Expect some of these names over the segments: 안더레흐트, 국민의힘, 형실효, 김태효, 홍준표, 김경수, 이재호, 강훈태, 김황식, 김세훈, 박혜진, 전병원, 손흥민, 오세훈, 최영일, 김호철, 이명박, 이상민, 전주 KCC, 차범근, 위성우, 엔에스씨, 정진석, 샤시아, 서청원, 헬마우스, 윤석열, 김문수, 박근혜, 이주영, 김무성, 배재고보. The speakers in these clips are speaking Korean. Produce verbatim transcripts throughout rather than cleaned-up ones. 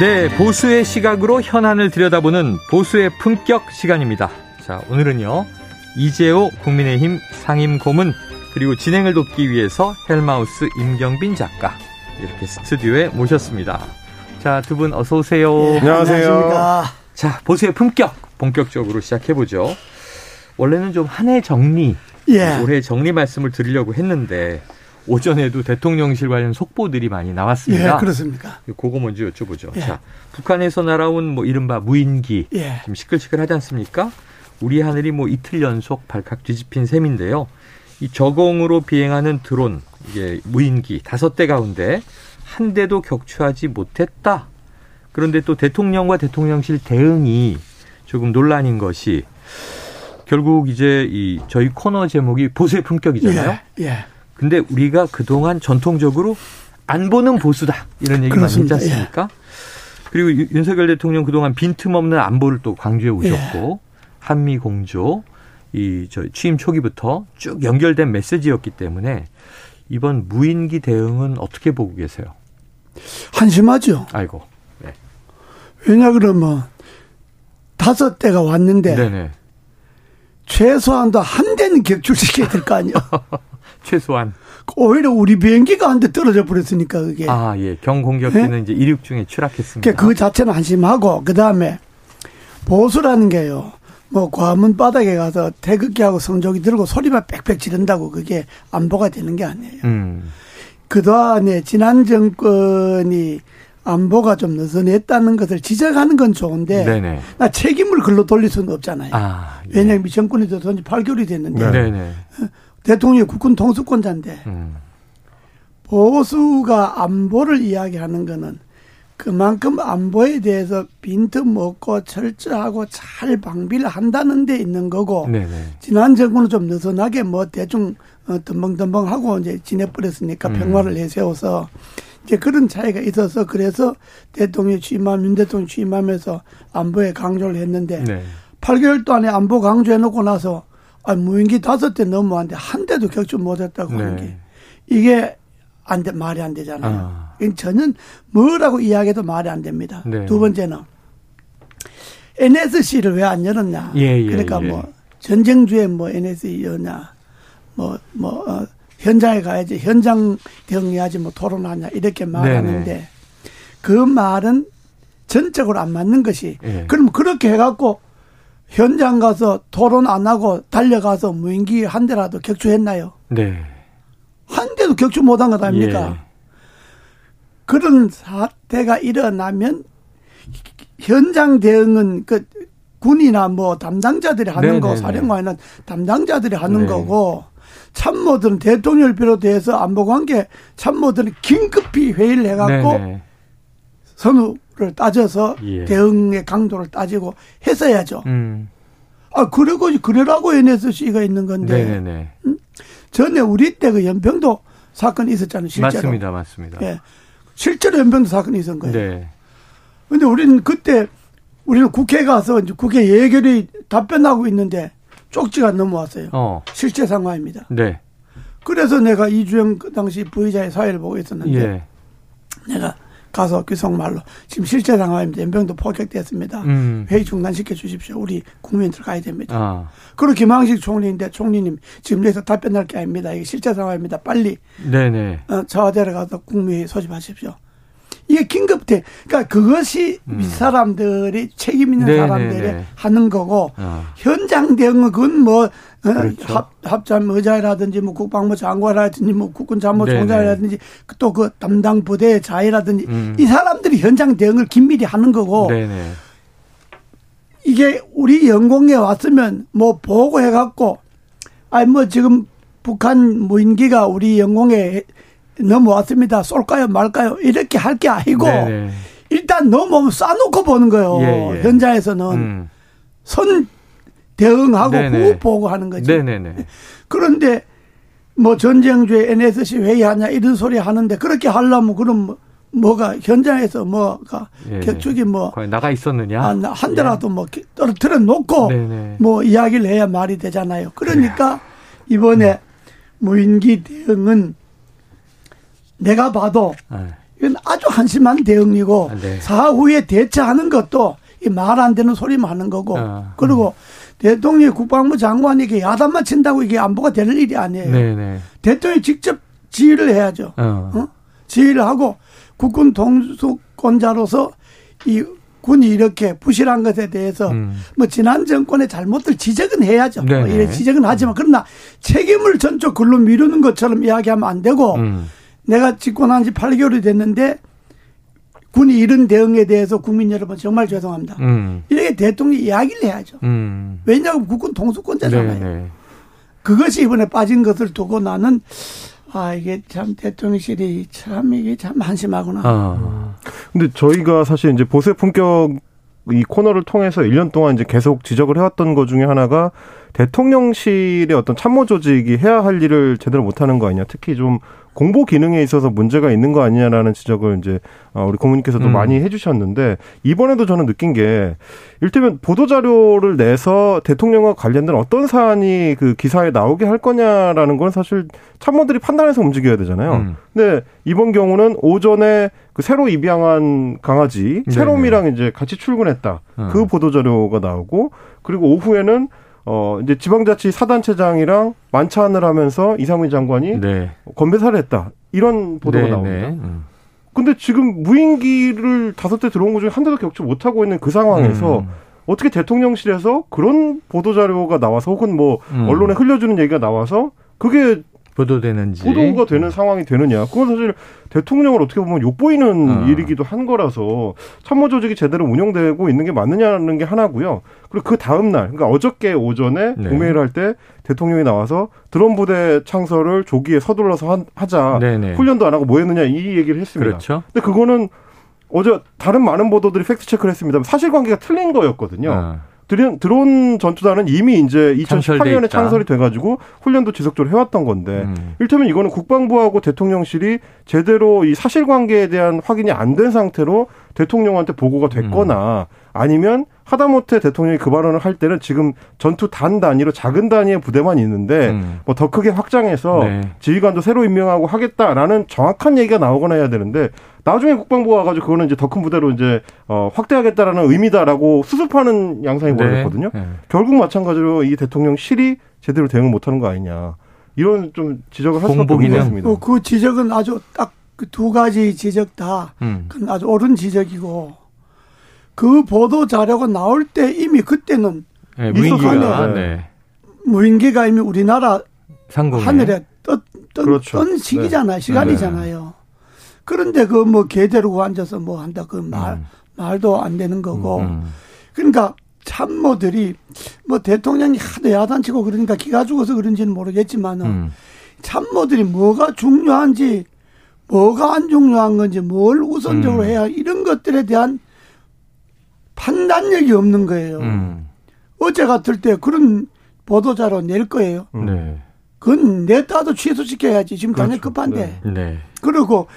네, 보수의 시각으로 현안을 들여다보는 보수의 품격 시간입니다. 자, 오늘은요, 이재호 국민의힘 상임 고문, 그리고 진행을 돕기 위해서 헬마우스 임경빈 작가, 이렇게 스튜디오에 모셨습니다. 자, 두 분 어서 오세요. 네, 안녕하세요. 안녕하십니까. 자, 보수의 품격 본격적으로 시작해보죠. 원래는 좀 한 해 정리, 예. 올해 정리 말씀을 드리려고 했는데 오전에도 대통령실 관련 속보들이 많이 나왔습니다. 예, 그렇습니까? 그거 먼저 여쭤보죠. 예. 자, 북한에서 날아온 뭐 이른바 무인기, 예. 지금 시끌시끌하지 않습니까? 우리 하늘이 뭐 이틀 연속 발칵 뒤집힌 셈인데요. 이 저공으로 비행하는 드론, 이게 무인기 다섯 대 가운데 한 대도 격추하지 못했다. 그런데 또 대통령과 대통령실 대응이 조금 논란인 것이 결국 이제 이 저희 코너 제목이 보수의 품격이잖아요. 예. 예. 근데 우리가 그동안 전통적으로 안 보는 보수다. 이런 얘기 그렇습니다. 많이 했지 않습니까? 예. 그리고 윤석열 대통령 그동안 빈틈없는 안보를 또 강조해 오셨고 예. 한미 공조, 이 저 취임 초기부터 쭉 연결된 메시지였기 때문에 이번 무인기 대응은 어떻게 보고 계세요? 한심하죠. 아이고. 네. 왜냐 그러면 다섯 대가 왔는데 네네. 최소한도 한 대는 격추시켜야 될 거 아니야. 최소한. 오히려 우리 비행기가 한 대 떨어져 버렸으니까, 그게. 아, 예. 경공격기는 예? 이제 이륙 중에 추락했습니다. 그 자체는 안심하고, 그 다음에, 보수라는 게요, 뭐, 과문 바닥에 가서 태극기하고 성조기 들고 소리만 빽빽 지른다고 그게 안보가 되는 게 아니에요. 음. 그동안에 지난 정권이 안보가 좀 느슨했다는 것을 지적하는 건 좋은데, 네네. 나 책임을 글로 돌릴 수는 없잖아요. 아, 예. 왜냐하면 정권이 들어서 이제 팔 개월이 됐는데, 네네. 대통령이 국군 통수권자인데 음. 보수가 안보를 이야기하는 거는 그만큼 안보에 대해서 빈틈 없고 철저하고 잘 방비를 한다는 데 있는 거고 네네. 지난 정권은 좀 느슨하게 뭐 대충 덤벙덤벙하고 이제 지내버렸으니까 음. 평화를 내세워서 이제 그런 차이가 있어서 그래서 대통령이 취임하면 윤 대통령이 취임하면서 안보에 강조를 했는데 네. 팔 개월 동안에 안보 강조해놓고 나서 아, 무인기 다섯 대 넘어왔는데 한 대도 격추 못했다고 하는 네. 게 이게 안 돼, 말이 안 되잖아요. 아. 저는 뭐라고 이야기해도 말이 안 됩니다. 네. 두 번째는 엔에스씨를 왜 안 열었냐. 예, 예, 그러니까 예. 뭐 전쟁주에 뭐 엔에스씨 여냐, 뭐 뭐 어, 현장에 가야지 현장 대응해야지 뭐 토론하냐 이렇게 말하는데 네네. 그 말은 전적으로 안 맞는 것이. 예. 그럼 그렇게 해갖고. 현장 가서 토론 안 하고 달려가서 무인기 한 대라도 격추했나요? 네. 한 대도 격추 못한 것 아닙니까? 예. 그런 사태가 일어나면 현장 대응은 그 군이나 뭐 담당자들이 하는 거고 사령관이나 담당자들이 하는 네. 거고 참모들은 대통령을 비롯해서 안보관계 참모들은 긴급히 회의를 해갖고 네네. 선우 를 따져서 예. 대응의 강도를 따지고 했어야죠. 음. 아 그리고 그러라고 엔에스씨가 있는 건데 음? 전에 우리 때 그 연평도 사건이 있었잖아요. 실제로. 맞습니다, 맞습니다. 예. 실제로 연평도 사건이 있었던 거예요. 네. 그런데 우리는 그때 우리는 국회 가서 이제 국회 예결위 답변하고 있는데 쪽지가 넘어왔어요. 어. 실제 상황입니다. 네. 그래서 내가 이주영 그 당시 부의장의 사회를 보고 있었는데 예. 내가 가서 귀속말로 지금 실제 상황입니다. 연병도 포격됐습니다. 음. 회의 중단시켜 주십시오. 우리 국민들 가야 됩니다. 아. 그리고 김황식 총리인데 총리님 지금 여기서 답변할 게 아닙니다. 이게 실제 상황입니다. 빨리 네네. 어, 청와대로 가서 국민회의 소집하십시오. 이게 긴급대. 그러니까 그것이 음. 이 사람들이 책임 있는 네네네. 사람들이 하는 거고 아. 현장 대응은 그건 뭐 그렇죠. 합, 합참의장이라든지 뭐 국방부 장관이라든지 뭐 국군참모총장이라든지 또 그 담당 부대의 자위라든지 음. 이 사람들이 현장 대응을 긴밀히 하는 거고 네네. 이게 우리 영공에 왔으면 뭐 보고해갖고, 아니 뭐 지금 북한 무인기가 우리 영공에 넘어왔습니다. 쏠까요 말까요? 이렇게 할 게 아니고, 네네. 일단 넘어오면 싸놓고 보는 거예요. 예, 예. 현장에서는. 음. 선 대응하고 후 보고하는 거지. 네네네. 그런데 뭐 전쟁주에 엔에스씨 회의하냐 이런 소리 하는데 그렇게 하려면 그럼 뭐가 현장에서 뭐가 예. 격축이 뭐 나가 있었느냐 한 대라도 예. 뭐 떨어뜨려 놓고 네네. 뭐 이야기를 해야 말이 되잖아요. 그러니까 예. 이번에 예. 무인기 대응은 내가 봐도 예. 이건 아주 한심한 대응이고 아, 네. 사후에 대처하는 것도 말 안 되는 소리만 하는 거고 아, 그리고 음. 대통령이 국방부 장관이 이게 야단만 친다고 이게 안보가 되는 일이 아니에요. 네네. 대통령이 직접 지휘를 해야죠. 어. 어? 지휘를 하고 국군 통수권자로서 이 군이 이렇게 부실한 것에 대해서 음. 뭐 지난 정권의 잘못들 지적은 해야죠. 뭐 이래 지적은 하지만 그러나 책임을 전적 글로 미루는 것처럼 이야기하면 안 되고 음. 내가 집권한 지 팔 개월이 됐는데 군이 이런 대응에 대해서 국민 여러분 정말 죄송합니다. 음. 이렇게 대통령이 이야기를 해야죠. 음. 왜냐하면 국군 통수권자잖아요. 네네. 그것이 이번에 빠진 것을 두고 나는 아 이게 참 대통령실이 참 이게 참 한심하구나. 아. 근데 저희가 사실 이제 보수의 품격 이 코너를 통해서 일 년 동안 이제 계속 지적을 해왔던 것 중에 하나가 대통령실의 어떤 참모 조직이 해야 할 일을 제대로 못하는 거 아니냐. 특히 좀 공보 기능에 있어서 문제가 있는 거 아니냐라는 지적을 이제 우리 고문님께서도 음. 많이 해주셨는데 이번에도 저는 느낀 게 일테면 보도자료를 내서 대통령과 관련된 어떤 사안이 그 기사에 나오게 할 거냐라는 건 사실 참모들이 판단해서 움직여야 되잖아요. 음. 근데 이번 경우는 오전에 그 새로 입양한 강아지 새롬이랑 이제 같이 출근했다. 음. 그 보도자료가 나오고 그리고 오후에는 어, 이제 지방자치 사단체장이랑 만찬을 하면서 이상민 장관이 네. 건배사를 했다. 이런 보도가 네, 나옵니다. 네. 음. 근데 지금 무인기를 다섯 대 들어온 것 중에 한 대도 격추 못하고 있는 그 상황에서 음. 어떻게 대통령실에서 그런 보도자료가 나와서 혹은 뭐 음. 언론에 흘려주는 얘기가 나와서 그게 보도되는지. 보도가 되는 상황이 되느냐. 그건 사실 대통령을 어떻게 보면 욕보이는 어. 일이기도 한 거라서 참모 조직이 제대로 운영되고 있는 게 맞느냐는 게 하나고요. 그리고 그 다음날, 그러니까 어저께 오전에 네. 공회의를 할 때 대통령이 나와서 드론 부대 창설을 조기에 서둘러서 하자. 네네. 훈련도 안 하고 뭐 했느냐 이 얘기를 했습니다. 그렇죠. 근데 그거는 어제 다른 많은 보도들이 팩트체크를 했습니다만 사실관계가 틀린 거였거든요. 어. 드론 전투단은 이미 이제 이천십팔 년에 창설이 돼가지고 훈련도 지속적으로 해왔던 건데 음. 일테면 이거는 국방부하고 대통령실이 제대로 이 사실관계에 대한 확인이 안 된 상태로 대통령한테 보고가 됐거나 음. 아니면 하다못해 대통령이 그 발언을 할 때는 지금 전투 단 단위로 작은 단위의 부대만 있는데 음. 뭐 더 크게 확장해서 네. 지휘관도 새로 임명하고 하겠다라는 정확한 얘기가 나오거나 해야 되는데 나중에 국방부가 와가지고 그거는 이제 더 큰 부대로 이제 어 확대하겠다라는 의미다라고 수습하는 양상이 벌어졌거든요. 네. 네. 결국 마찬가지로 이 대통령실이 제대로 대응을 못하는 거 아니냐 이런 좀 지적을 할 수가 없는 것 같습니다. 어, 그 지적은 아주 딱 두 가지 지적 다 음. 그건 아주 옳은 지적이고. 그 보도 자료가 나올 때 이미 그때는 네, 무인기가 네. 무인기가 이미 우리나라 상공에. 하늘에 떴, 떴, 그렇죠. 떤 시기잖아요. 네. 시간이잖아요. 네. 그런데 그 뭐 개대로 앉아서 뭐 한다 그 말 음. 말도 안 되는 거고. 음. 그러니까 참모들이 뭐 대통령이 하도 야단치고 그러니까 기가 죽어서 그런지는 모르겠지만은 음. 참모들이 뭐가 중요한지 뭐가 안 중요한 건지 뭘 우선적으로 음. 해야 이런 것들에 대한 판단력이 없는 거예요. 음. 어제 같을 때 그런 보도자료 낼 거예요. 네. 그건 냈다도 취소시켜야지. 지금 그렇죠. 당연히 급한데. 네. 네. 그리고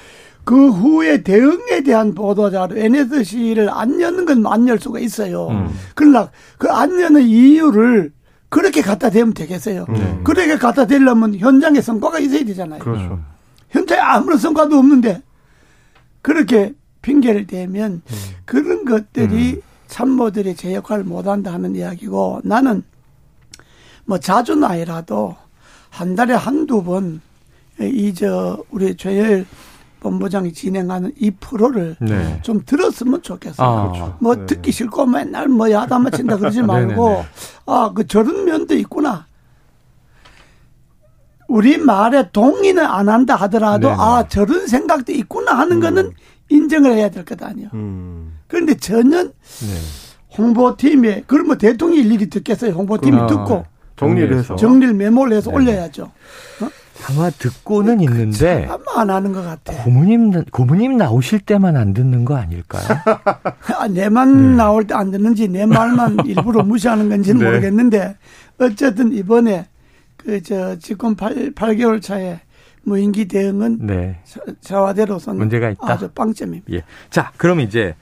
그 후에 대응에 대한 보도자료 엔에스씨를 안 여는 건 안 열 수가 있어요. 음. 그러나 그 안 여는 이유를 그렇게 갖다 대면 되겠어요. 네. 그렇게 갖다 대려면 현장에 성과가 있어야 되잖아요. 그렇죠. 현장에 아무런 성과도 없는데 그렇게 핑계를 대면 음. 그런 것들이 음. 참모들이 제 역할을 못한다 하는 이야기고 나는 뭐 자주는 아니라도 한 달에 한두 번 이 저 우리 최열 본부장이 진행하는 이 프로를 네. 좀 들었으면 좋겠어요. 아, 그렇죠. 뭐 네. 듣기 싫고 맨날 뭐 야단만 친다 그러지 말고 아, 그 저런 면도 있구나. 우리 말에 동의는 안 한다 하더라도 네네. 아 저런 생각도 있구나 하는 음. 거는 인정을 해야 될 것 아니에요. 음. 그런데 전혀 네. 홍보팀에, 그럼 뭐 대통령이 일일이 듣겠어요. 홍보팀이 아, 듣고. 정리를 해서. 정리를 메모를 해서 네. 올려야죠. 어? 아마 듣고는 있는데. 아마 안 하는 것 같아. 고모님, 고모님 나오실 때만 안 듣는 거 아닐까요? 아, 내만 네. 나올 때 안 듣는지 내 말만 일부러 무시하는 건지는 네. 모르겠는데 어쨌든 이번에 그, 저, 집권 팔, 팔 개월 차에 무인기 대응은. 네. 자화대로선 문제가 있다. 아주 빵점입니다. 예. 자, 그럼 이제.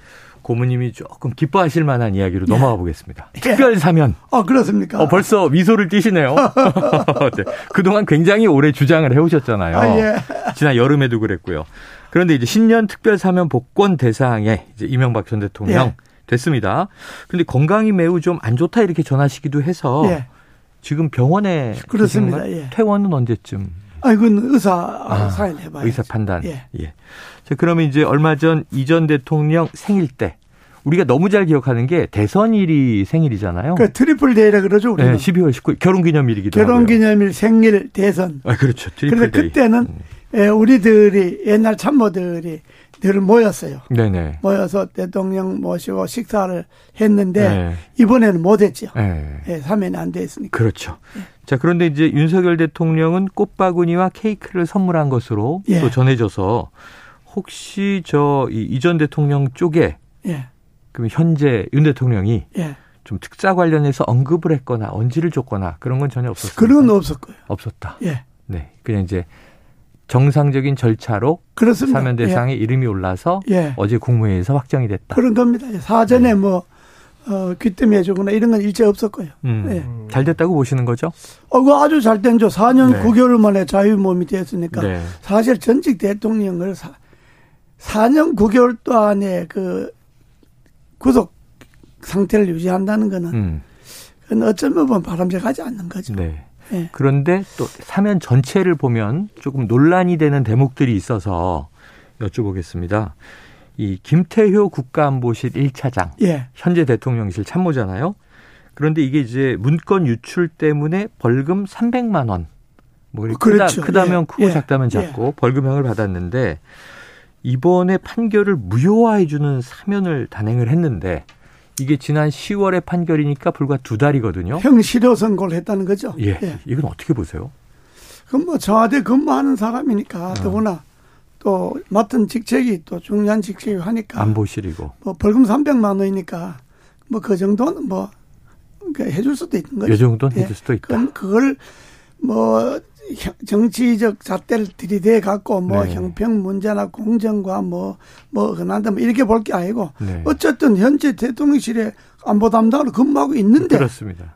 고모님이 조금 기뻐하실 만한 이야기로 네. 넘어가 보겠습니다. 네. 특별 사면. 어, 그렇습니까? 어, 벌써 미소를 띠시네요. 네. 그동안 굉장히 오래 주장을 해오셨잖아요. 아, 예. 지난 여름에도 그랬고요. 그런데 이제 신년 특별 사면 복권 대상에 이제 이명박 전 대통령 예. 됐습니다. 그런데 건강이 매우 좀 안 좋다 이렇게 전하시기도 해서 예. 지금 병원에 그렇습니다. 예. 퇴원은 언제쯤? 아, 이건 의사 아, 사인 해봐요. 의사 판단. 예. 예. 자, 그러면 이제 얼마 전 이 전 대통령 생일 때 우리가 너무 잘 기억하는 게 대선일이 생일이잖아요. 그 트리플 데이라 그러죠, 우리는. 네, 십이월 십구일 결혼기념일이기도 하고요. 결혼기념일, 생일, 대선. 아, 그렇죠. 트리플 데이. 그런데 그때는 음. 우리들이 옛날 참모들이 늘 모였어요. 네네. 모여서 대통령 모시고 식사를 했는데 네. 이번에는 못했죠. 네. 네, 사면이 안 돼 있으니까. 그렇죠. 네. 자, 그런데 이제 윤석열 대통령은 꽃바구니와 케이크를 선물한 것으로 예. 또 전해져서 혹시 저 이 전 대통령 쪽에 예. 그럼 현재 윤 대통령이 예. 좀 특사 관련해서 언급을 했거나 언지를 줬거나 그런 건 전혀 없었어요. 그런 건 없었고요. 없었다. 예. 네. 그냥 이제 정상적인 절차로 그렇습니다. 사면 대상에 예. 이름이 올라서 예. 어제 국무회의에서 확정이 됐다. 그런 겁니다. 사전에 네. 뭐 어, 귀뜸해 주거나 이런 건 일체 없었고요. 음, 네. 잘 됐다고 보시는 거죠? 어, 그거 아주 잘 된죠. 사 년 네. 구 개월 만에 자유몸이 됐으니까. 네. 사실 전직 대통령을 사, 사 년 구 개월 동안에 그 구속 상태를 유지한다는 거는 음. 그건 어쩌면 보면 바람직하지 않는 거죠. 네. 네. 그런데 또 사면 전체를 보면 조금 논란이 되는 대목들이 있어서 여쭤보겠습니다. 이 김태효 국가안보실 일 차장 예. 현재 대통령실 참모잖아요. 그런데 이게 이제 문건 유출 때문에 벌금 삼백만 원 뭐 그렇죠. 크다, 크다면 예. 크고 예. 작다면 작고 예. 벌금형을 받았는데 이번에 판결을 무효화해 주는 사면을 단행을 했는데 이게 지난 시월에 판결이니까 불과 두 달이거든요. 형실효 선고를 했다는 거죠. 예. 예. 이건 어떻게 보세요? 그럼 뭐 청와대 근무하는 사람이니까 더구나 어. 또 맡은 직책이 또 중요한 직책이 하니까 안보실이고 뭐 벌금 삼백만 원이니까 뭐 그 정도는 뭐 해줄 수도 있는 거죠. 이 정도는 예. 해줄 수도 있다. 그럼 그걸 뭐 정치적 잣대를 들이대 갖고 뭐 네. 형평 문제나 공정과 뭐 뭐 그런다 뭐 이렇게 볼 게 아니고 네. 어쨌든 현재 대통령실에 안보 담당으로 근무하고 있는데 그렇습니다.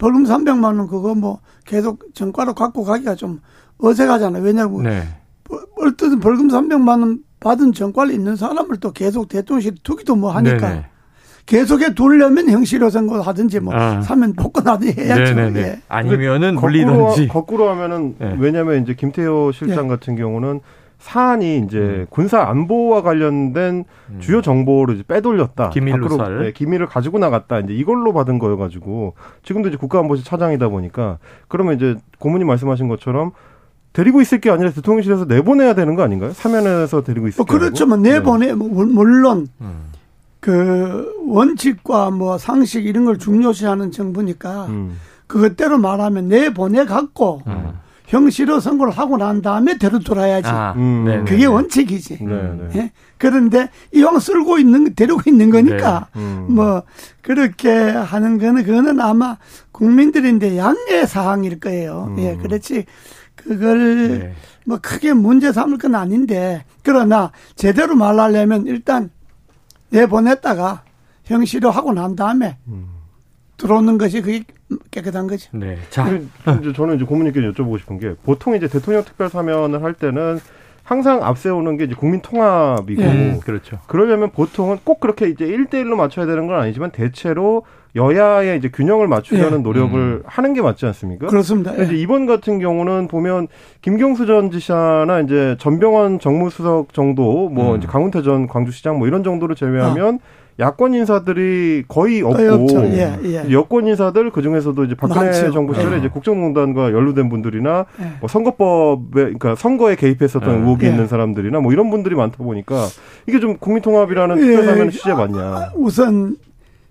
벌금 삼백만 원 그거 뭐 계속 정과로 갖고 가기가 좀 어색하잖아요. 왜냐하면. 네. 어쨌든 벌금 삼백만 원 받은 정과를 있는 사람을 또 계속 대통령실에 두기도 뭐 하니까 네네. 계속해 두려면 형실효 선고 하든지 뭐 아. 사면 복권하든지 해야죠. 예. 아니면은 물리든지. 거꾸로, 거꾸로 하면은 네. 왜냐하면 이제 김태효 실장 네. 같은 경우는 사안이 이제 음. 군사 안보와 관련된 음. 주요 정보를 이제 빼돌렸다. 기밀로사를. 네, 기밀을 가지고 나갔다. 이제 이걸로 받은 거여가지고 지금도 이제 국가안보실 차장이다 보니까 그러면 이제 고문이 말씀하신 것처럼. 데리고 있을 게 아니라 대통령실에서 내보내야 되는 거 아닌가요? 사면에서 데리고 있을 어, 게 그렇죠. 뭐 내보내. 네. 물론 음. 그 원칙과 뭐 상식 이런 걸 중요시하는 정부니까 음. 그것대로 말하면 내보내 갖고 음. 형실효 선고를 하고 난 다음에 데려돌아야지. 아, 음. 그게 원칙이지. 음. 네? 그런데 이왕 쓸고 있는 데리고 있는 거니까 네. 음. 뭐 그렇게 하는 거는 그거는 아마 국민들인데 양해 사항일 거예요. 음. 예, 그렇지. 그걸 네. 뭐 크게 문제 삼을 건 아닌데 그러나 제대로 말하려면 일단 내보냈다가 형실효 하고 난 다음에 음. 들어오는 것이 그게 깨끗한 거죠. 네. 자, 이제 저는 이제 고문님께 여쭤보고 싶은 게 보통 이제 대통령 특별 사면을 할 때는 항상 앞세우는 게 이제 국민 통합이고 네. 그렇죠. 그러려면 보통은 꼭 그렇게 이제 일 대일로 맞춰야 되는 건 아니지만 대체로 여야의 이제 균형을 맞추려는 예. 노력을 음. 하는 게 맞지 않습니까? 그렇습니다. 예. 이제 이번 같은 경우는 보면 김경수 전 지사나 이제 전병원 정무수석 정도, 뭐 음. 이제 강훈태 전 광주시장 뭐 이런 정도를 제외하면 아. 야권 인사들이 거의 없고 예, 예. 여권 인사들 그 중에서도 이제 박근혜 많죠. 정부 시절에 예. 이제 국정농단과 연루된 분들이나 예. 뭐 선거법에 그러니까 선거에 개입했었던 예. 의혹이 예. 있는 사람들이나 뭐 이런 분들이 많다 보니까 이게 좀 국민통합이라는 특별사면 예. 취재 맞냐? 아, 우선.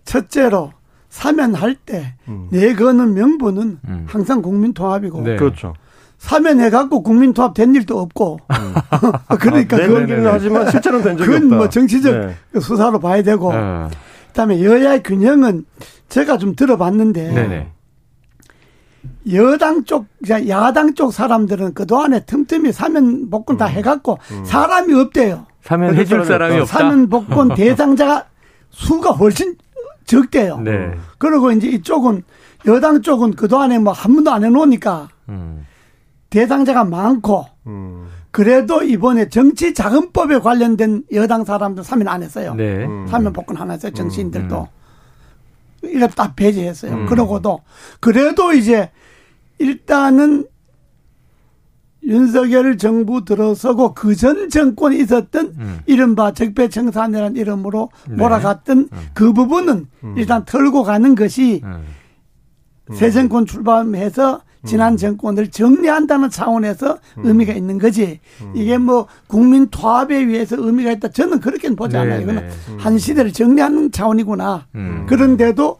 첫째로 사면할 때 음. 내거는 명분은 음. 항상 국민통합이고 네. 그렇죠. 사면해갖고 국민통합 된 일도 없고 음. 그러니까 아, 그건 하지만 실제로는 된 적이 없다. 그건 뭐 정치적 네. 수사로 봐야 되고 네. 그다음에 여야의 균형은 제가 좀 들어봤는데 네네. 여당 쪽, 야당 쪽 사람들은 그동안에 틈틈이 사면 복권 음. 다 해갖고 음. 사람이 없대요. 사면 해줄 사람이 없다. 사면 복권 대상자가 수가 훨씬 적대요. 네. 그리고 이제 이쪽은 여당 쪽은 그동안에 뭐 한 번도 안 해놓으니까 음. 대상자가 많고 음. 그래도 이번에 정치자금법에 관련된 여당 사람들 사면 안 했어요. 네. 음. 사면 복권 안 했어요. 정치인들도. 음. 이렇게 딱 배제했어요. 음. 그러고도 그래도 이제 일단은 윤석열 정부 들어서고 그전 정권이 있었던 음. 이른바 적폐청산이라는 이름으로 네. 몰아갔던 음. 그 부분은 음. 일단 털고 가는 것이 음. 새 정권 출범해서 지난 음. 정권을 정리한다는 차원에서 음. 의미가 있는 거지. 음. 이게 뭐 국민 통합에 의해서 의미가 있다. 저는 그렇게는 보지 않아요. 이거는 음. 한 시대를 정리하는 차원이구나. 음. 그런데도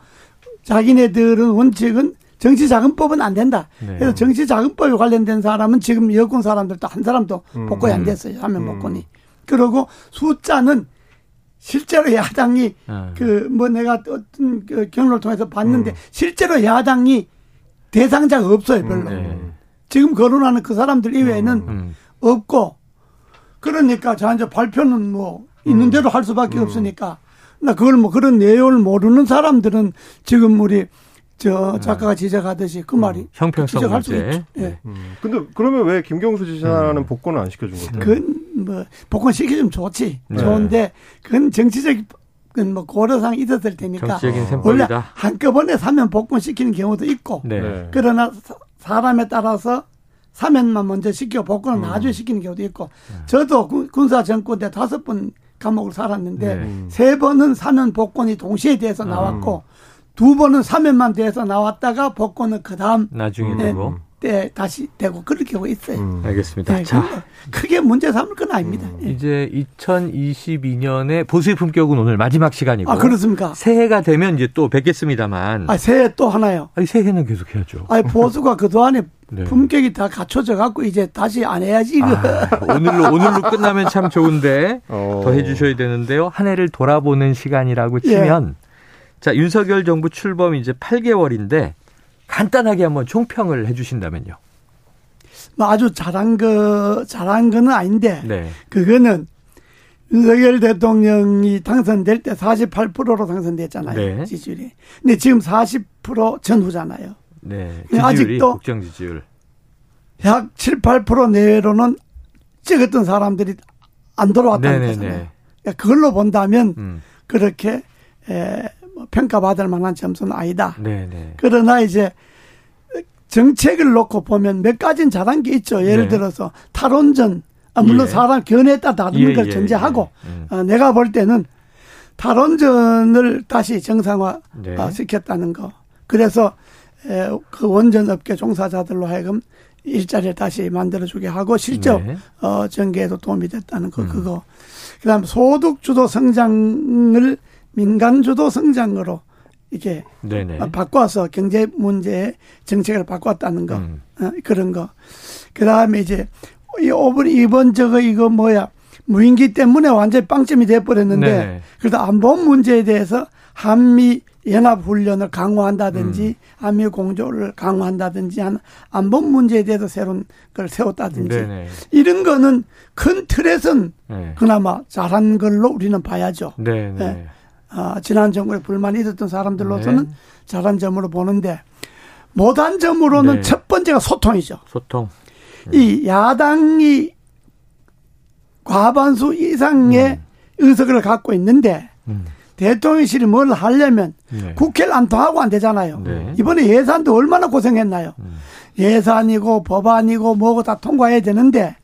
자기네들은 원칙은 정치자금법은 안 된다. 네. 그래서 정치자금법에 관련된 사람은 지금 여권 사람들도 한 사람도 음. 복권이 안 됐어요. 사면 음. 복권이. 그리고 숫자는 실제로 야당이 음. 그 뭐 내가 어떤 그 경로를 통해서 봤는데 음. 실제로 야당이 대상자가 없어요. 별로. 네. 지금 거론하는 그 사람들 이외에는 음, 음. 없고 그러니까 자 이제 발표는 뭐 음. 있는 대로 할 수밖에 음. 없으니까 나 그걸 뭐 그런 내용을 모르는 사람들은 지금 우리 저 작가가 지적하듯이 그 음. 말이 형평성 지적할 문제. 수 있죠. 예. 음. 근데 그러면 왜 김경수 지사는 음. 복권을 안 시켜준 건데? 그건 뭐 복권 시켜주면 좋지. 네. 좋은데 그건 정치적 뭐 고려상이 있었을 테니까 원래 한꺼번에 사면 복권 시키는 경우도 있고 네. 그러나 사람에 따라서 사면만 먼저 시키고 복권을 음. 나중에 시키는 경우도 있고 네. 저도 군사 정권 때 다섯 번 감옥을 살았는데 네. 세 번은 사면 복권이 동시에 돼서 나왔고 음. 두 번은 사면만 돼서 나왔다가 복권은 그 다음 나중에 되고 음. 때 다시 되고 그렇게 하고 있어요. 음. 알겠습니다. 네, 자, 크게 문제 삼을 건 아닙니다. 음. 예. 이제 이천이십이 년에 보수의 품격은 오늘 마지막 시간이고. 아 그렇습니까? 새해가 되면 이제 또 뵙겠습니다만. 아 새해 또 하나요? 아니 새해는 계속 해야죠. 아니 보수가 그동안에 네. 품격이 다 갖춰져 갖고 이제 다시 안 해야지. 아, 오늘로 오늘로 끝나면 참 좋은데 어. 더 해주셔야 되는데요. 한 해를 돌아보는 시간이라고 치면 예. 자 윤석열 정부 출범 이제 팔 개월인데. 간단하게 한번 총평을 해 주신다면요. 뭐 아주 잘한 거, 잘한 거는 아닌데, 네. 그거는 윤석열 대통령이 당선될 때 사십팔 퍼센트로 당선됐잖아요. 네. 지지율이. 근데 지금 사십 퍼센트 전후잖아요. 네. 지지율이, 아직도 국정 지지율. 약 칠, 팔 퍼센트 내외로는 찍었던 사람들이 안 돌아왔다는 네네네. 거잖아요. 그러니까 그걸로 본다면 음. 그렇게, 에, 평가받을 만한 점수는 아니다. 네네. 그러나 이제 정책을 놓고 보면 몇 가지는 잘한 게 있죠. 예를 네. 들어서 탈원전, 아, 물론 예. 사람 견해에 따라 다른 예, 걸 전제하고 예, 예. 어, 내가 볼 때는 탈원전을 다시 정상화 네. 어, 시켰다는 거. 그래서 에, 그 원전업계 종사자들로 하여금 일자리를 다시 만들어주게 하고 실적 네. 어, 전개에도 도움이 됐다는 거. 음. 그거. 그다음 소득주도 성장을 민간주도 성장으로 이렇게 네네. 바꿔서 경제 문제의 정책을 바꿨다는 거. 음. 어, 그런 거. 그 다음에 이제 이번, 이번 저거 이거 뭐야. 무인기 때문에 완전히 빵점이 돼버렸는데 그래도 안보 문제에 대해서 한미 연합훈련을 강화한다든지 음. 한미 공조를 강화한다든지 한 안보 문제에 대해서 새로운 걸 세웠다든지 네네. 이런 거는 큰 틀에서는 네. 그나마 잘한 걸로 우리는 봐야죠. 네네. 네. 아, 지난 정부에 불만이 있었던 사람들로서는 네. 잘한 점으로 보는데 못한 점으로는 네. 첫 번째가 소통이죠. 소통. 네. 이 야당이 과반수 이상의 네. 의석을 갖고 있는데 음. 대통령실이 뭘 하려면 네. 국회를 안 통하고 안 되잖아요. 네. 이번에 예산도 얼마나 고생했나요. 음. 예산이고 법안이고 뭐고 다 통과해야 되는데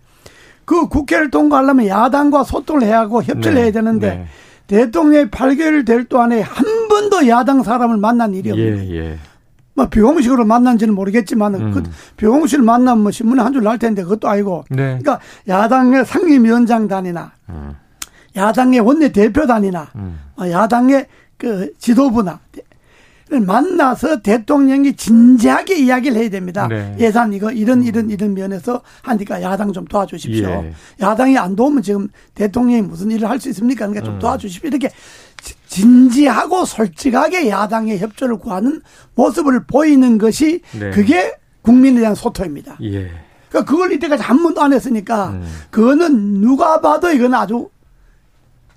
그 국회를 통과하려면 야당과 소통을 해야 하고 협치를 네. 해야 되는데 네. 대통령이 팔 개월 될 동안에 한 번도 야당 사람을 만난 일이 없네요. 예, 예. 뭐 비공식으로 만난지는 모르겠지만 음. 그 비공식을 만나면 신문에 한 줄 날 텐데 그것도 아니고. 네. 그러니까 야당의 상임위원장단이나 음. 야당의 원내대표단이나 음. 야당의 그 지도부나 만나서 대통령이 진지하게 이야기를 해야 됩니다. 네. 예산 이거 이런 이런 이런 면에서 하니까 야당 좀 도와주십시오. 예. 야당이 안 도우면 지금 대통령이 무슨 일을 할 수 있습니까? 그러니까 좀 도와주십시오. 이렇게 진지하고 솔직하게 야당의 협조를 구하는 모습을 보이는 것이 네. 그게 국민에 대한 소통입니다. 예. 그러니까 그걸 이때까지 한 번도 안 했으니까 음. 그거는 누가 봐도 이건 아주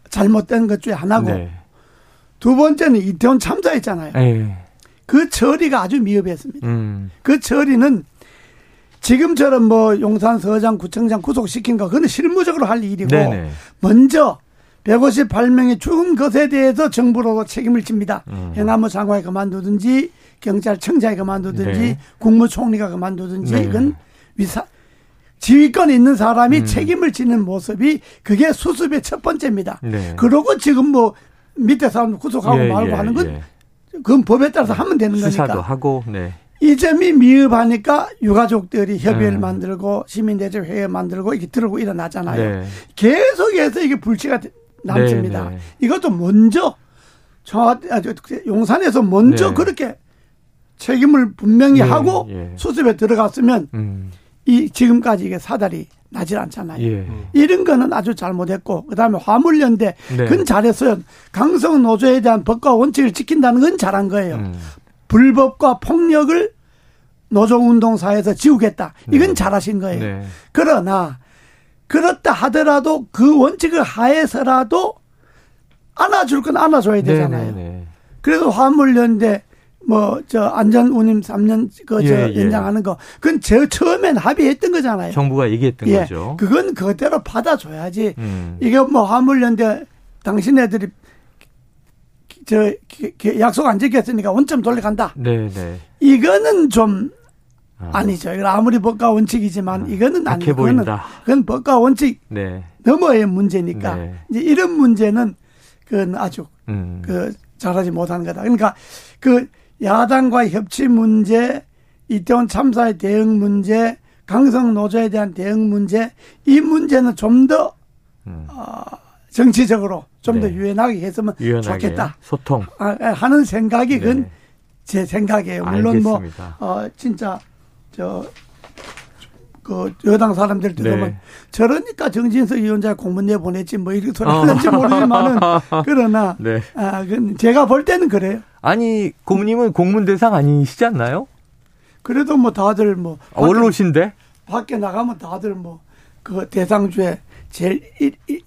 잘못된 것 중에 하나고 네. 두 번째는 이태원 참사 있잖아요. 에이. 그 처리가 아주 미흡했습니다. 음. 그 처리는 지금처럼 뭐 용산 서장 구청장 구속시킨 거 그건 실무적으로 할 일이고 네네. 먼저 백오십팔 명이 죽은 것에 대해서 정부로도 책임을 집니다. 음. 해남부 장관이 그만두든지 경찰청장이 그만두든지 네. 국무총리가 그만두든지 네. 이건 위사 지휘권 있는 사람이 음. 책임을 지는 모습이 그게 수습의 첫 번째입니다. 네. 그러고 지금 뭐 밑에 사람 구속하고 예, 말고 예, 하는 건 예. 그건 법에 따라서 하면 되는 거니까. 수사도 하고. 네. 이 점이 미흡하니까 유가족들이 협의회를 음. 만들고 시민대책회의 만들고 이렇게 들고 일어나잖아요. 네. 계속해서 이게 불씨가 남습니다. 네, 네. 이것도 먼저 저 용산에서 먼저 네. 그렇게 책임을 분명히 네, 하고 예. 수습에 들어갔으면 음. 이 지금까지 이게 사달이 나질 않잖아요. 예. 이런 거는 아주 잘못했고 그다음에 화물연대 네. 그건 잘했어요. 강성 노조에 대한 법과 원칙을 지킨다는 건 잘한 거예요. 음. 불법과 폭력을 노조운동사에서 지우겠다. 이건 네. 잘하신 거예요. 네. 그러나 그렇다 하더라도 그 원칙을 하에서라도 안아줄 건 안아줘야 되잖아요. 네, 네, 네. 그래서 화물연대 뭐, 저, 안전운임 삼 년, 그, 저, 예, 예. 연장하는 거. 그건 저, 처음엔 합의했던 거잖아요. 정부가 얘기했던 예. 거죠. 그건 그대로 받아줘야지. 음. 이게 뭐, 화물연대, 당신 애들이, 저, 약속 안 지켰으니까 원점 돌려간다. 네네. 이거는 좀, 아니죠. 아무리 법과 원칙이지만 아, 이거는 아니고. 그건, 그건 법과 원칙 네. 넘어의 문제니까. 네. 이제 이런 문제는, 그건 아주, 음. 그, 잘하지 못한 거다. 그러니까, 그, 야당과 협치 문제, 이태원 참사의 대응 문제, 강성 노조에 대한 대응 문제, 이 문제는 좀 더 음. 어, 정치적으로 좀 더 네. 유연하게 했으면 유연하게 좋겠다. 소통 하는 생각이 그건 네. 제 생각이에요. 물론 알겠습니다. 뭐 어, 진짜 저 그 여당 사람들도 보면 네. 저러니까 정진석 위원장 공문제 보냈지 뭐 이런 소리 하는지 모르지만은 그러나 네. 아, 제가 볼 때는 그래요. 아니 고문님은 공문 대상 아니시지 않나요? 그래도 뭐 다들 뭐 원로신데 밖에 나가면 다들 뭐 그 대상주에 제일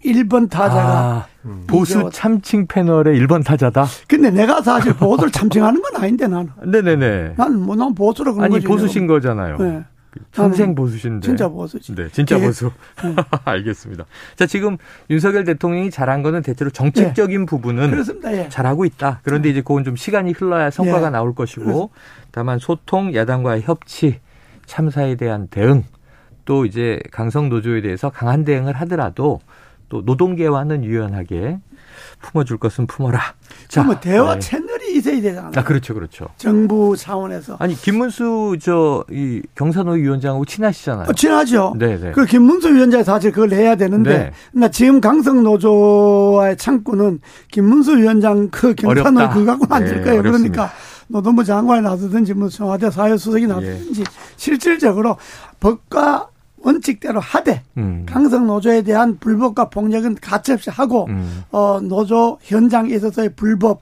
일 번 타자가 아, 음. 보수 참칭 패널의 일 번 타자다. 근데 내가 사실 보수를 참칭하는 건 아닌데 나는. 네네네. 난 뭐 난 보수로 그런 거지. 아니 보수신 내가. 거잖아요. 네. 평생 보수신데. 진짜 보수지. 네, 진짜 예. 보수. 음. 알겠습니다. 자, 지금 윤석열 대통령이 잘한 거는 대체로 정책적인 예. 부분은 그렇습니다. 예. 잘하고 있다. 그런데 이제 그건 좀 시간이 흘러야 성과가 예. 나올 것이고 그렇습니다. 다만 소통, 야당과의 협치, 참사에 대한 대응, 또 이제 강성 노조에 대해서 강한 대응을 하더라도 또 노동계와는 유연하게 품어줄 것은 품어라. 자, 뭐 대화 네. 채널이 있어야 되잖아요. 아, 그렇죠, 그렇죠. 정부 차원에서. 아니 김문수 저 이 경산호 위원장하고 친하시잖아요. 어, 친하죠. 네네. 그 김문수 위원장이 사실 그걸 해야 되는데, 네. 나 지금 강성 노조와의 창구는 김문수 위원장 그 경산호 그거 갖고는 안 될 거예요. 어렵습니다. 그러니까 노동부 장관이 나서든지 뭐 청와대 사회수석이 나서든지 예. 실질적으로 법과 원칙대로 하되 음. 강성 노조에 대한 불법과 폭력은 가차없이 하고 음. 어, 노조 현장에 있어서의 불법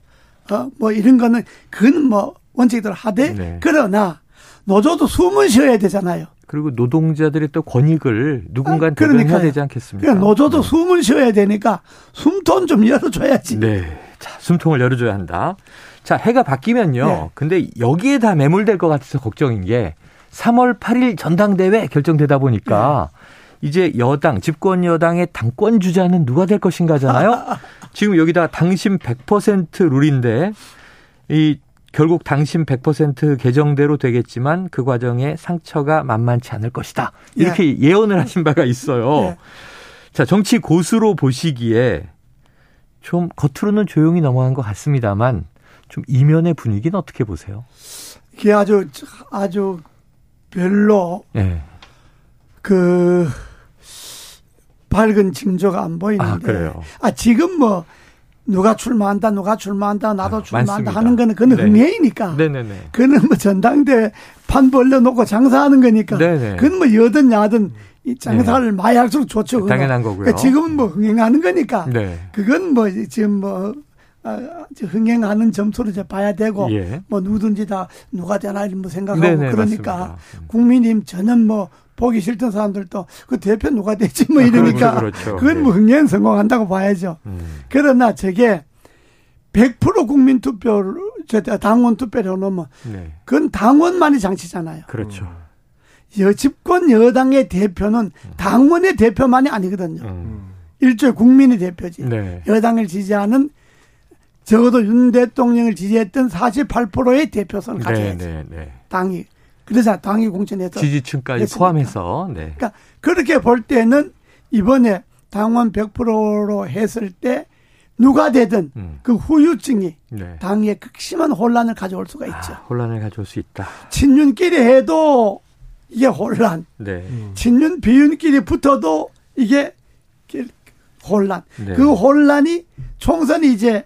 어, 뭐 이런 거는 그건 뭐 원칙대로 하되 네. 그러나 노조도 숨을 쉬어야 되잖아요. 그리고 노동자들의 또 권익을 누군가 대변해야 되지 않겠습니까? 그러니까 노조도 네. 숨을 쉬어야 되니까 숨통 좀 열어줘야지. 네, 자, 숨통을 열어줘야 한다. 자, 해가 바뀌면요. 네. 근데 여기에 다 매몰될 것 같아서 걱정인 게 삼월 팔일 전당대회 결정되다 보니까 네. 이제 여당, 집권 여당의 당권 주자는 누가 될 것인가잖아요. 지금 여기다 당심 백 퍼센트 룰인데 이 결국 당심 백 퍼센트 개정대로 되겠지만 그 과정에 상처가 만만치 않을 것이다. 이렇게 네. 예언을 하신 바가 있어요. 네. 자, 정치 고수로 보시기에 좀 겉으로는 조용히 넘어간 것 같습니다만 좀 이면의 분위기는 어떻게 보세요? 이게 아주 아주 별로 네. 그 밝은 징조가 안 보이는데. 아, 그래요? 아, 지금 뭐 누가 출마한다, 누가 출마한다, 나도 아, 출마한다 맞습니다. 하는 거는 그건 네. 흥행이니까. 네네네. 그건 뭐 전당대회 판 벌려놓고 장사하는 거니까. 네네. 그건 뭐 여든 야든 장사를 네. 많이 할수록 좋죠. 당연한 거고요. 그러니까 지금은 뭐 흥행하는 거니까. 네. 그건 뭐 지금 뭐 흥행하는 점수를 이제 봐야 되고 예. 뭐 누구든지 다 누가 되나 이런 뭐 생각하고 네네, 그러니까 맞습니다. 국민의힘 전혀 뭐 보기 싫던 사람들도 그 대표 누가 되지 뭐 이러니까 그렇죠. 그건 뭐 흥행 성공한다고 봐야죠. 음. 그러나 저게 백 퍼센트 국민 투표를 당원 투표를 해놓으면 네. 그건 당원만이 장치잖아요. 그렇죠. 여, 집권 여당의 대표는 당원의 대표만이 아니거든요. 음. 일종의 국민의 대표지. 네. 여당을 지지하는 적어도 윤 대통령을 지지했던 사십팔 퍼센트의 대표성을 가져야지. 네, 네, 네. 당이. 그래서 당이 공천해서. 지지층까지 했으니까. 포함해서. 네. 그러니까 그렇게 볼 때는 이번에 당원 백 퍼센트로 했을 때 누가 되든 음. 그 후유증이 네. 당에 극심한 혼란을 가져올 수가 있죠. 아, 혼란을 가져올 수 있다. 친윤끼리 해도 이게 혼란. 네. 음. 친윤 비윤끼리 붙어도 이게 혼란. 네. 그 혼란이 총선이 이제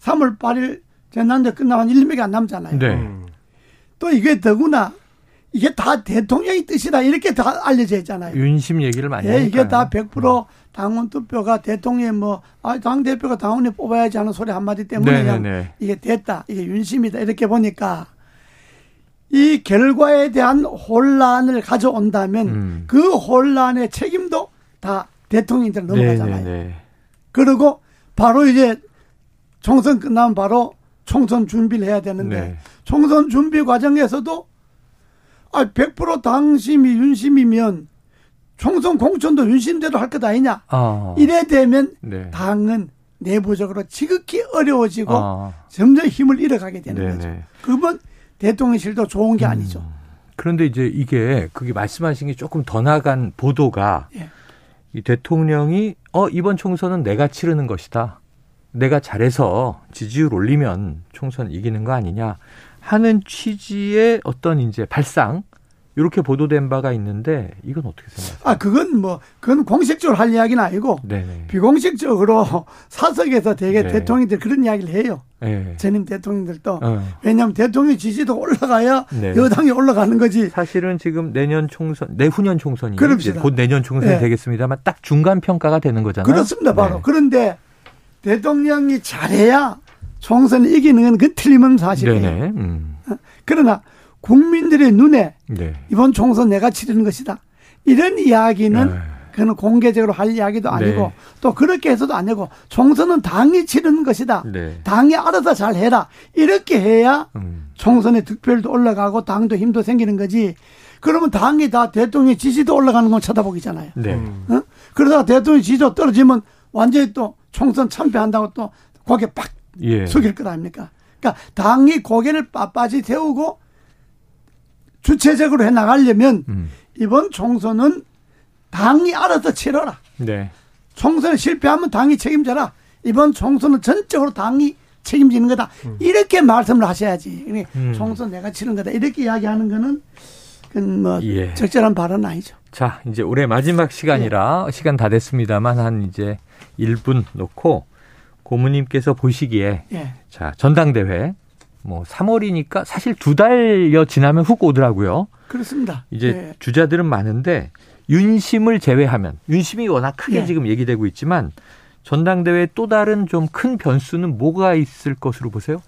삼월 팔일 지난주 끝나면 일 년밖에 안 남잖아요. 네. 또 이게 더구나 이게 다 대통령의 뜻이다 이렇게 다 알려져 있잖아요. 윤심 얘기를 많이 네, 하니까요. 이게 다 백 퍼센트 당원 투표가 대통령의 뭐 아, 당대표가 당원이 뽑아야지 하는 소리 한마디 때문에 그냥 이게 됐다. 이게 윤심이다 이렇게 보니까 이 결과에 대한 혼란을 가져온다면 음. 그 혼란의 책임도 다 대통령한테 넘어가잖아요. 네네네. 그리고 바로 이제 총선 끝나면 바로 총선 준비를 해야 되는데 네. 총선 준비 과정에서도 아, 백 퍼센트 당심이 윤심이면 총선 공천도 윤심대로 할 것 아니냐. 아. 이래 되면 네. 당은 내부적으로 지극히 어려워지고 아. 점점 힘을 잃어가게 되는 네네. 거죠. 그건 대통령실도 좋은 게 음. 아니죠. 그런데 이제 이게 그게 말씀하신 게 조금 더 나간 보도가 예. 이 대통령이 어 이번 총선은 내가 치르는 것이다. 내가 잘해서 지지율 올리면 총선 이기는 거 아니냐 하는 취지의 어떤 이제 발상 이렇게 보도된 바가 있는데 이건 어떻게 생각하세요? 아 그건 뭐 그건 공식적으로 할 이야기는 아니고 네네. 비공식적으로 사석에서 되게 네. 대통령들 그런 이야기를 해요. 네. 전임 대통령들도 어. 왜냐하면 대통령 지지도 올라가야 네. 여당이 올라가는 거지. 사실은 지금 내년 총선, 내후년 총선이 곧 내년 총선이 네. 되겠습니다만 딱 중간 평가가 되는 거잖아요. 그렇습니다, 바로. 네. 그런데. 대통령이 잘해야 총선을 이기는 건 그 틀림없는 사실이에요. 음. 그러나 국민들의 눈에 네. 이번 총선 내가 치르는 것이다. 이런 이야기는 네. 그건 공개적으로 할 이야기도 아니고 네. 또 그렇게 해서도 아니고 총선은 당이 치르는 것이다. 네. 당이 알아서 잘해라. 이렇게 해야 음. 총선의 득표율도 올라가고 당도 힘도 생기는 거지. 그러면 당이 다 대통령의 지지도 올라가는 걸 쳐다보기잖아요. 네. 어? 그러다가 대통령 지지도 떨어지면 완전히 또 총선 참패한다고 또 고개 빡 예. 숙일 것 아닙니까? 그러니까 당이 고개를 빳빳이 세우고 주체적으로 해나가려면 음. 이번 총선은 당이 알아서 치러라. 네. 총선에 실패하면 당이 책임져라. 이번 총선은 전적으로 당이 책임지는 거다. 음. 이렇게 말씀을 하셔야지. 그러니까 음. 총선 내가 치는 거다. 이렇게 이야기하는 거는 그건 뭐 예. 적절한 발언은 아니죠. 자, 이제 올해 마지막 시간이라 예. 시간 다 됐습니다만 한 이제 일 분 놓고 고모님께서 보시기에 예. 자, 전당대회 뭐 삼월이니까 사실 두 달여 지나면 훅 오더라고요. 그렇습니다. 이제 예. 주자들은 많은데 윤심을 제외하면 윤심이 워낙 크게 예. 지금 얘기되고 있지만 전당대회 또 다른 좀 큰 변수는 뭐가 있을 것으로 보세요?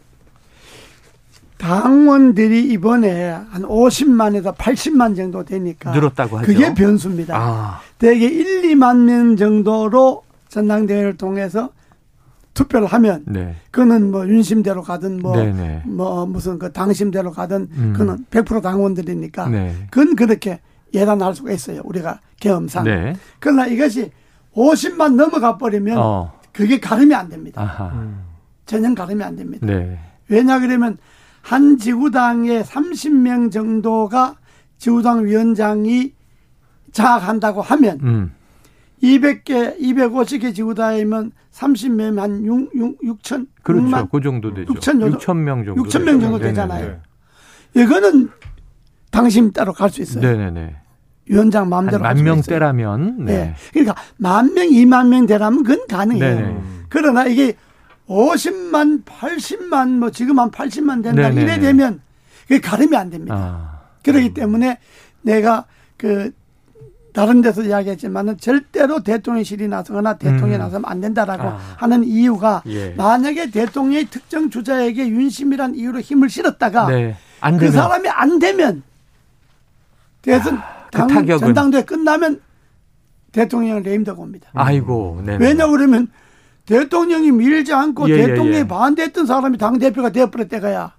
당원들이 이번에 한 오십만에서 팔십만 정도 되니까 늘었다고 하죠. 그게 변수입니다. 아. 대개 일, 이만 명 정도로 전당대회를 통해서 투표를 하면 네. 그거는 뭐 윤심대로 가든 뭐, 뭐 무슨 그 당심대로 가든 음. 그거는 백 퍼센트 당원들이니까 네. 그건 그렇게 예단할 수가 있어요. 우리가 경험상. 네. 그러나 이것이 오십만 넘어가 버리면 어. 그게 가늠이 안 됩니다. 음. 전혀 가늠이 안 됩니다. 네. 왜냐 그러면 한 지구당의 삼십 명 정도가 지구당 위원장이 장악한다고 하면 음. 이백 개, 이백오십 개 지구당이면 삼십 명이면 한 육, 육, 육천. 그렇죠. 육만, 그 정도 되죠. 육천 명 정도. 육천 명 정도 되잖아요. 네네네. 이거는 당심 따로 갈 수 있어요. 네네네. 위원장 마음대로 갈 수 있어요. 만 명대라면. 네. 네. 그러니까 만 명, 이만 명 대라면 그건 가능해요. 네네. 그러나 이게 오십만, 팔십만, 뭐 지금 한 팔십만 된다. 네네. 이래 되면 그게 가름이 안 됩니다. 아. 그렇기 음. 때문에 내가 그 다른 데서 이야기했지만은 절대로 대통령실이 나서거나 대통령이 음. 나서면 안 된다라고 아. 하는 이유가 예. 만약에 대통령이 특정 주자에게 윤심이란 이유로 힘을 실었다가 네. 안 되면. 그 사람이 안 되면 대선 아, 당, 그 전당대회 끝나면 대통령을 레임덕 옵니다. 아이고, 네. 왜냐 그러면 대통령이 밀지 않고 예, 대통령이 예, 예. 반대했던 사람이 당대표가 되어버릴 때가야.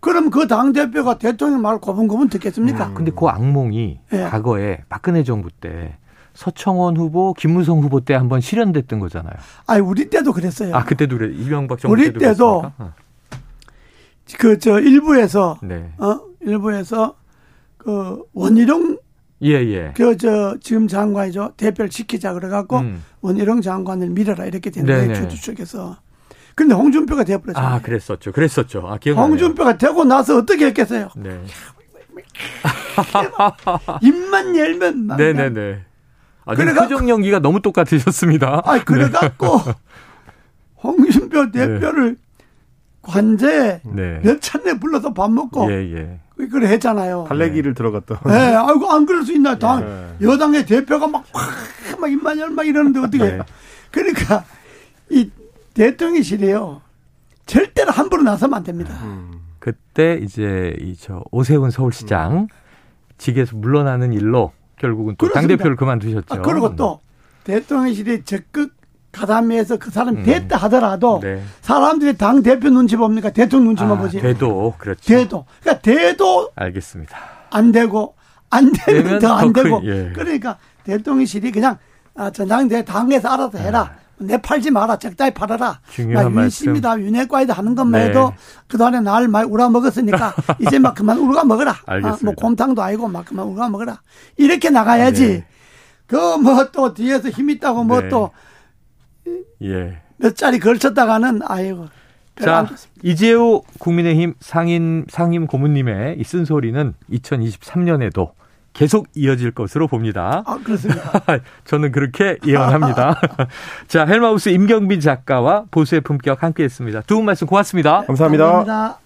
그럼 그 당대표가 대통령 말 고분고분 듣겠습니까? 그런데 음, 그 악몽이 예. 과거에 박근혜 정부 때 서청원 후보, 김무성 후보 때 한번 실현됐던 거잖아요. 아니, 우리 때도 그랬어요. 아, 그때도 그래. 이명박 정부 우리 때도. 우리 때도 어. 그 저 일부에서 네. 어? 일부에서 그 원희룡 예예. 그 저 지금 장관이죠. 대표를 지키자 그래갖고 음. 원희룡 장관을 밀어라 이렇게 됐는데 주주 쪽에서. 근데 홍준표가 되어버렸잖아요. 아, 그랬었죠. 그랬었죠. 아, 기억나네요. 홍준표가 되고 나서 어떻게 했겠어요? 네. 입만 열면 막. 네네네. 아, 표정 연기가 너무 똑같으셨습니다. 아, 그래갖고 네. 홍준표 대표를 네. 관제에 네. 몇 차례 불러서 밥 먹고. 예예. 그걸 했잖아요. 달래기를 네. 들어갔던. 네, 아이고 안 그럴 수 있나? 당 네. 여당의 대표가 막 확 막 입만 열면 막 이러는데 어떻게? 네. 그러니까 이 대통령실이요 절대로 함부로 나서면 안 됩니다. 음. 그때 이제 이 저 오세훈 서울시장 음. 직에서 물러나는 일로 결국은 또 당 대표를 그만두셨죠. 아, 그리고 또 대통령실이 적극 가담해서 그 사람이 됐다 하더라도 음. 네. 사람들이 당 대표 눈치 봅니까? 대통령 눈치만 아, 보지. 돼도 그렇죠. 돼도 그러니까 돼도 알겠습니다. 안 되고 안 되면 더 안 되고 예. 그러니까 대통령실이 그냥 아, 전당대회 당에서 알아서 해라. 아. 내 팔지 마라. 적당히 팔아라. 중요한 나 윤심이다. 윤회과이다 하는 것만 네. 해도 그동안에 날 많이 우라 먹었으니까 이제 막 그만 우러가 먹어라. 알겠습니다. 아, 뭐 곰탕도 아니고 막 그만 우러가 먹어라. 이렇게 나가야지. 네. 그 뭐 또 뒤에서 힘 있다고 뭐 또 네. 예. 몇 자리 걸쳤다가는 아이고. 자, 이재호 국민의힘 상임 상임 고문님의 이 쓴소리는 이천이십삼 년에도 계속 이어질 것으로 봅니다. 아, 그렇습니다. 저는 그렇게 예언합니다. 자, 헬마우스 임경빈 작가와 보수의 품격 함께했습니다. 두 분 말씀 고맙습니다. 감사합니다. 감사합니다.